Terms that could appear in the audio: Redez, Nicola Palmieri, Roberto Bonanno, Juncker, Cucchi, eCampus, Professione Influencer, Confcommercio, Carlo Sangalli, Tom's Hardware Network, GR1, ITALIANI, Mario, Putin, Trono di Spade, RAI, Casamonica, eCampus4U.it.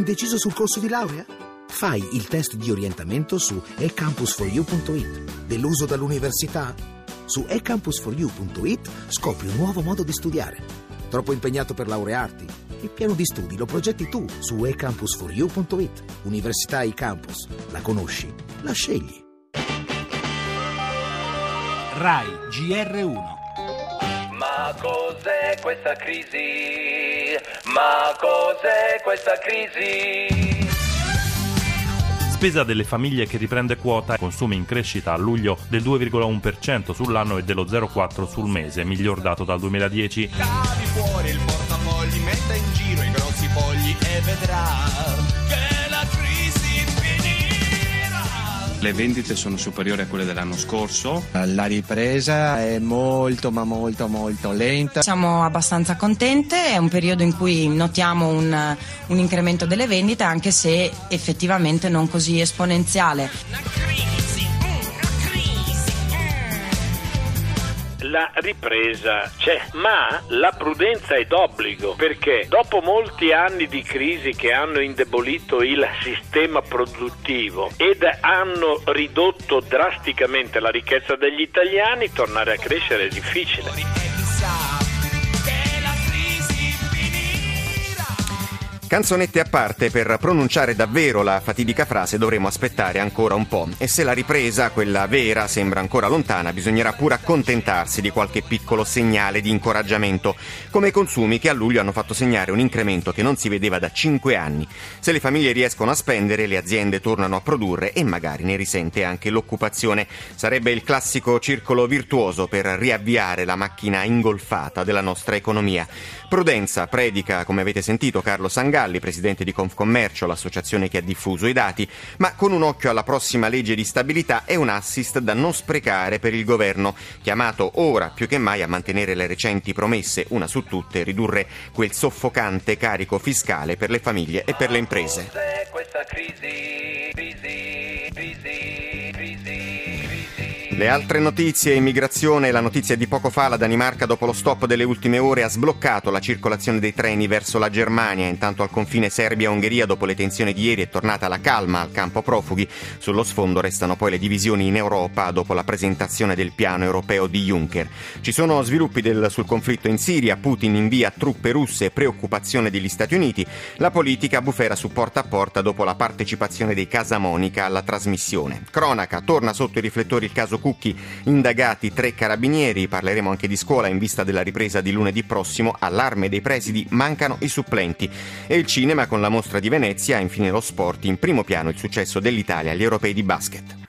Indeciso sul corso di laurea? Fai il test di orientamento su eCampus4U.it. Deluso dall'università? Su eCampus4U.it scopri un nuovo modo di studiare. Troppo impegnato per laurearti? Il piano di studi lo progetti tu su eCampus4U.it. Università eCampus. La conosci? La scegli. RAI GR1. Ma cos'è questa crisi? Ma cos'è questa crisi? Spesa delle famiglie che riprende quota, consumi in crescita a luglio del 2,1% sull'anno e dello 0,4% sul mese, miglior dato dal 2010. Cavi fuori il portafogli, metta in giro i grossi fogli e vedrà. Le vendite sono superiori a quelle dell'anno scorso. La ripresa è molto lenta. Siamo abbastanza contente, è un periodo in cui notiamo un incremento delle vendite, anche se effettivamente non così esponenziale. La ripresa c'è, ma la prudenza è d'obbligo, perché dopo molti anni di crisi che hanno indebolito il sistema produttivo ed hanno ridotto drasticamente la ricchezza degli italiani, tornare a crescere è difficile. Canzonette a parte, per pronunciare davvero la fatidica frase dovremo aspettare ancora un po', e se la ripresa, quella vera, sembra ancora lontana, bisognerà pure accontentarsi di qualche piccolo segnale di incoraggiamento, come i consumi che a luglio hanno fatto segnare un incremento che non si vedeva da 5 anni. Se le famiglie riescono a spendere, le aziende tornano a produrre e magari ne risente anche l'occupazione. Sarebbe il classico circolo virtuoso per riavviare la macchina ingolfata della nostra economia. Prudenza predica, come avete sentito, Carlo Sangalli, presidente di Confcommercio, l'associazione che ha diffuso i dati, ma con un occhio alla prossima legge di stabilità è un assist da non sprecare per il governo, chiamato ora più che mai a mantenere le recenti promesse, una su tutte, ridurre quel soffocante carico fiscale per le famiglie e per le imprese. Le altre notizie, immigrazione, la notizia di poco fa, la Danimarca dopo lo stop delle ultime ore ha sbloccato la circolazione dei treni verso la Germania, intanto al confine Serbia-Ungheria dopo le tensioni di ieri è tornata la calma al campo profughi, sullo sfondo restano poi le divisioni in Europa dopo la presentazione del piano europeo di Juncker. Ci sono sviluppi sul conflitto in Siria, Putin invia truppe russe, preoccupazione degli Stati Uniti, la politica bufera su Porta a Porta dopo la partecipazione dei Casamonica alla trasmissione. Cronaca, torna sotto i riflettori il caso Cucchi, indagati 3 carabinieri, parleremo anche di scuola in vista della ripresa di lunedì prossimo, allarme dei presidi, mancano i supplenti, e il cinema con la mostra di Venezia, infine lo sport, in primo piano il successo dell'Italia agli europei di basket.